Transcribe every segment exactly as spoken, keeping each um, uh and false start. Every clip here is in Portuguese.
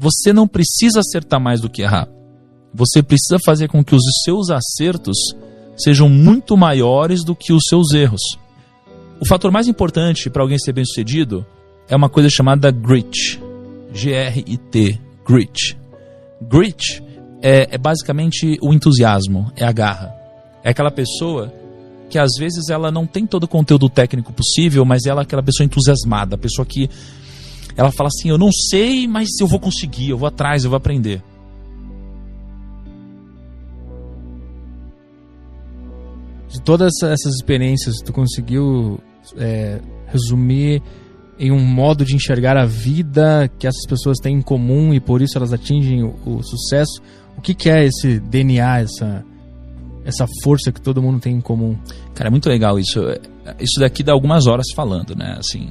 você não precisa acertar mais do que errar. Você precisa fazer com que os seus acertos sejam muito maiores do que os seus erros. O fator mais importante para alguém ser bem-sucedido é uma coisa chamada grit. G R I T, grit. Grit é, é basicamente o entusiasmo, é a garra. É aquela pessoa que às vezes ela não tem todo o conteúdo técnico possível, mas ela é aquela pessoa entusiasmada, a pessoa que ela fala assim, eu não sei, mas eu vou conseguir, eu vou atrás, eu vou aprender. De todas essas experiências, tu conseguiu é, resumir em um modo de enxergar a vida que essas pessoas têm em comum e por isso elas atingem o, o sucesso. O que, que é esse D N A, essa, essa força que todo mundo tem em comum? Cara, é muito legal isso. Isso daqui dá algumas horas falando, né? Assim,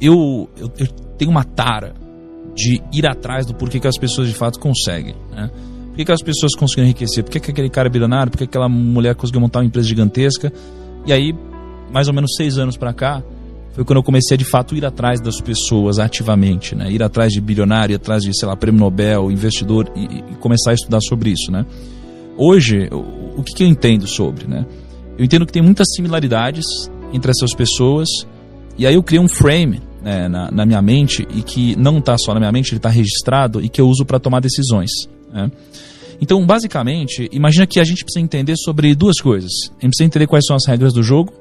eu, eu, eu tenho uma tara de ir atrás do porquê que as pessoas de fato conseguem, né? Por que, que as pessoas conseguiram enriquecer? Por que, que aquele cara é bilionário? Por que aquela mulher conseguiu montar uma empresa gigantesca? E aí, mais ou menos seis anos pra cá, foi quando eu comecei a, de fato, ir atrás das pessoas ativamente, né? Ir atrás de bilionário, ir atrás de, sei lá, prêmio Nobel, investidor, e, e começar a estudar sobre isso, né? Hoje, o, o que, que eu entendo sobre, né? Eu entendo que tem muitas similaridades entre essas pessoas, e aí eu criei um frame, né, na, na minha mente, e que não tá só na minha mente, ele tá registrado, e que eu uso pra tomar decisões. É. Então, basicamente, imagina que a gente precisa entender sobre duas coisas. A gente precisa entender quais são as regras do jogo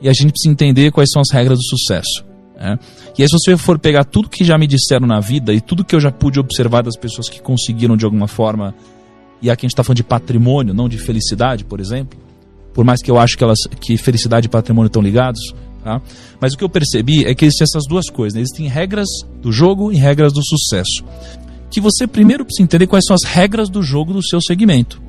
e a gente precisa entender quais são as regras do sucesso. É. E aí, se você for pegar tudo que já me disseram na vida e tudo que eu já pude observar das pessoas que conseguiram de alguma forma, e aqui a gente está falando de patrimônio, não de felicidade, por exemplo, por mais que eu acho que, elas, que felicidade e patrimônio estão ligados, tá? Mas o que eu percebi é que existem essas duas coisas, né? Existem regras do jogo e regras do sucesso. Que você primeiro precisa entender quais são as regras do jogo do seu segmento.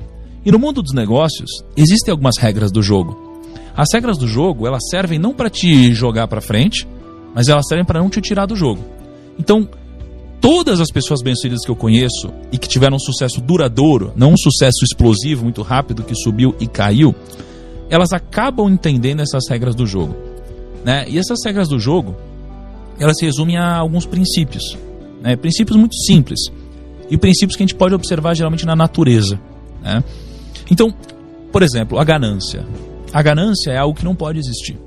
E no mundo dos negócios, existem algumas regras do jogo. As regras do jogo, elas servem não para te jogar para frente, mas elas servem para não te tirar do jogo. Então, todas as pessoas bem-sucedidas que eu conheço e que tiveram um sucesso duradouro, não um sucesso explosivo, muito rápido, que subiu e caiu, elas acabam entendendo essas regras do jogo, né? E essas regras do jogo, elas se resumem a alguns princípios. É, princípios muito simples e princípios que a gente pode observar geralmente na natureza, né? Então, por exemplo, a ganância. A ganância é algo que não pode existir,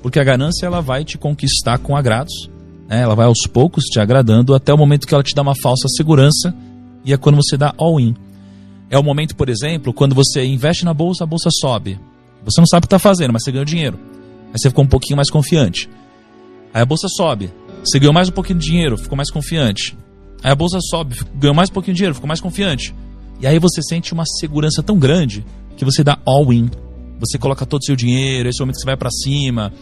porque a ganância ela vai te conquistar com agrados, né? Ela vai aos poucos te agradando até o momento que ela te dá uma falsa segurança, e é quando você dá all-in. É o momento, por exemplo, quando você investe na bolsa, a bolsa sobe. Você não sabe o que está fazendo, mas você ganhou dinheiro. Aí você ficou um pouquinho mais confiante. Aí a bolsa sobe. Você ganhou mais um pouquinho de dinheiro, ficou mais confiante. Aí a bolsa sobe, ganhou mais um pouquinho de dinheiro, ficou mais confiante. E aí você sente uma segurança tão grande que você dá all-in. Você coloca todo o seu dinheiro, esse é o momento que você vai pra cima.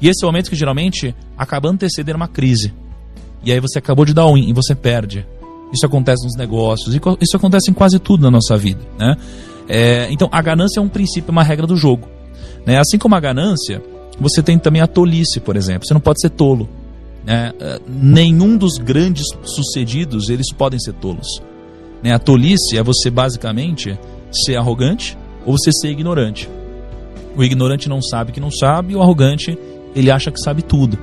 E esse é o momento que geralmente acaba antecedendo uma crise. E aí você acabou de dar all-in e você perde. Isso acontece nos negócios, isso acontece em quase tudo na nossa vida, né? É, então a ganância é um princípio, é uma regra do jogo, né? Assim como a ganância, você tem também a tolice, por exemplo. Você não pode ser tolo. É, nenhum dos grandes sucedidos eles podem ser tolos, né? A tolice é você basicamente ser arrogante ou você ser ignorante. O ignorante não sabe que não sabe, e o arrogante ele acha que sabe tudo.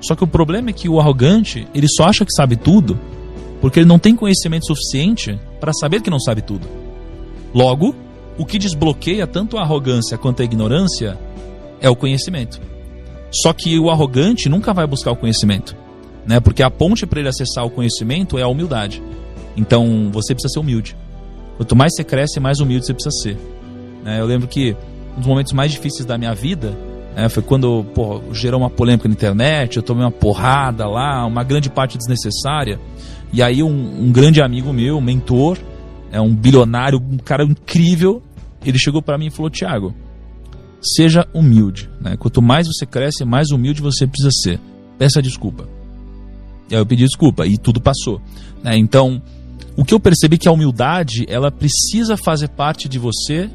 Só que o problema é que o arrogante ele só acha que sabe tudo porque ele não tem conhecimento suficiente para saber que não sabe tudo. Logo, o que desbloqueia tanto a arrogância quanto a ignorância é o conhecimento. Só que o arrogante nunca vai buscar o conhecimento, né? Porque a ponte para ele acessar o conhecimento é a humildade. Então, você precisa ser humilde. Quanto mais você cresce, mais humilde você precisa ser, né? Eu lembro que um dos momentos mais difíceis da minha vida, né, foi quando pô, gerou uma polêmica na internet, eu tomei uma porrada lá, uma grande parte desnecessária. E aí um, um grande amigo meu, um mentor, é um bilionário, um cara incrível, ele chegou para mim e falou, Thiago, seja humilde, né? Quanto mais você cresce, mais humilde você precisa ser. Peça desculpa. E aí eu pedi desculpa e tudo passou, né? Então, o que eu percebi é que a humildade, ela precisa fazer parte de você.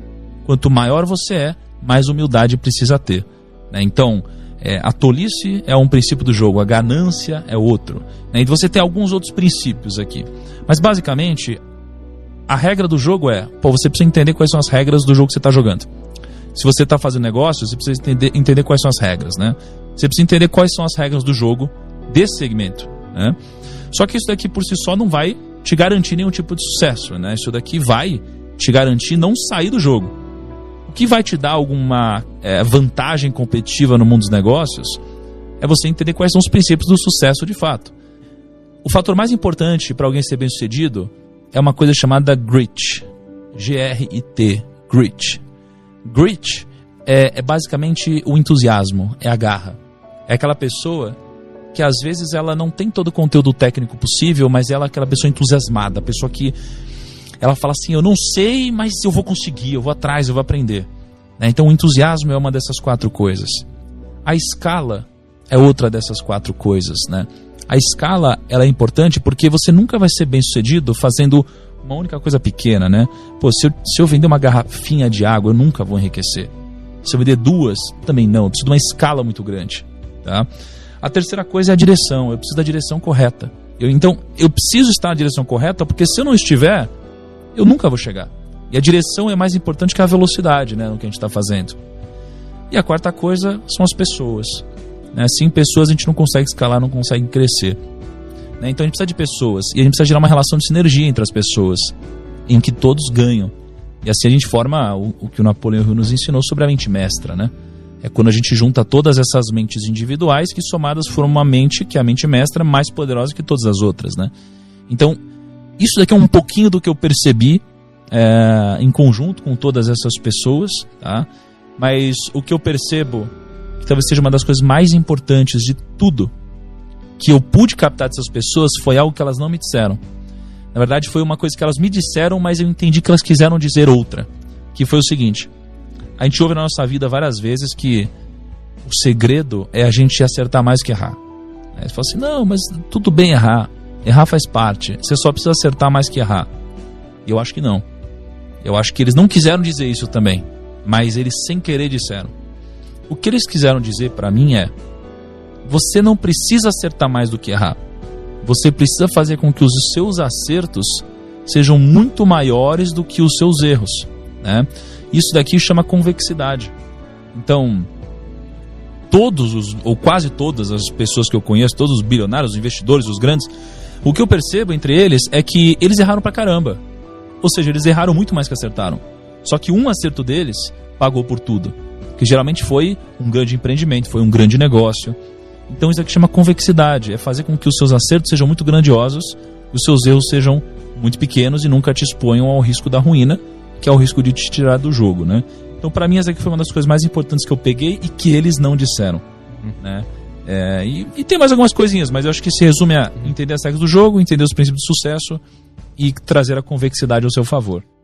Quanto maior você é, mais humildade precisa ter, né? Então, é, a tolice é um princípio do jogo, a ganância é outro, né? E você tem alguns outros princípios aqui. Mas, basicamente, a regra do jogo é... Pô, você precisa entender quais são as regras do jogo que você está jogando. Se você está fazendo negócio, você precisa entender, entender quais são as regras, né? Você precisa entender quais são as regras do jogo desse segmento, né? Só que isso daqui por si só não vai te garantir nenhum tipo de sucesso, né? Isso daqui vai te garantir não sair do jogo. O que vai te dar alguma é, vantagem competitiva no mundo dos negócios é você entender quais são os princípios do sucesso de fato. O fator mais importante para alguém ser bem-sucedido é uma coisa chamada grit. G R I T, grit. Grit é, é basicamente o entusiasmo, é a garra. É aquela pessoa que às vezes ela não tem todo o conteúdo técnico possível, mas ela é aquela pessoa entusiasmada, a pessoa que ela fala assim, eu não sei, mas eu vou conseguir, eu vou atrás, eu vou aprender. Né? Então o entusiasmo é uma dessas quatro coisas. A escala é outra dessas quatro coisas, né? A escala, ela é importante porque você nunca vai ser bem-sucedido fazendo uma única coisa pequena, né? Pô, se eu, se eu vender uma garrafinha de água, eu nunca vou enriquecer. Se eu vender duas, também não. Eu preciso de uma escala muito grande, tá? A terceira coisa é a direção. Eu preciso da direção correta. Eu, então, eu preciso estar na direção correta porque se eu não estiver, eu nunca vou chegar. E a direção é mais importante que a velocidade, né? No que a gente está fazendo. E a quarta coisa são as pessoas. Né? Sem pessoas a gente não consegue escalar, não consegue crescer. Né? Então a gente precisa de pessoas e a gente precisa gerar uma relação de sinergia entre as pessoas, em que todos ganham. E assim a gente forma o, o que o Napoleão Hill nos ensinou sobre a mente mestra. Né? É quando a gente junta todas essas mentes individuais que somadas formam uma mente, que é a mente mestra, mais poderosa que todas as outras. Né? Então isso daqui é um pouquinho do que eu percebi é, em conjunto com todas essas pessoas. Tá? Mas o que eu percebo talvez seja uma das coisas mais importantes de tudo que eu pude captar dessas pessoas foi algo que elas não me disseram. Na verdade foi uma coisa que elas me disseram, mas eu entendi que elas quiseram dizer outra, que foi o seguinte: a gente ouve na nossa vida várias vezes que o segredo é a gente acertar mais que errar. Aí você fala assim, não, mas tudo bem errar, errar faz parte, você só precisa acertar mais que errar. E eu acho que não, eu acho que eles não quiseram dizer isso também, mas eles sem querer disseram. O que eles quiseram dizer para mim é: você não precisa acertar mais do que errar. Você precisa fazer com que os seus acertos sejam muito maiores do que os seus erros. Né? Isso daqui chama convexidade. Então, todos os, ou quase todas as pessoas que eu conheço, todos os bilionários, os investidores, os grandes, o que eu percebo entre eles é que eles erraram pra caramba. Ou seja, eles erraram muito mais que acertaram. Só que um acerto deles pagou por tudo. Que geralmente foi um grande empreendimento, foi um grande negócio. Então isso aqui chama convexidade, é fazer com que os seus acertos sejam muito grandiosos, os seus erros sejam muito pequenos e nunca te exponham ao risco da ruína, que é o risco de te tirar do jogo, né? Então pra mim essa aqui foi uma das coisas mais importantes que eu peguei e que eles não disseram, né? É, e, e tem mais algumas coisinhas, mas eu acho que se resume a entender as regras do jogo, entender os princípios de sucesso e trazer a convexidade ao seu favor.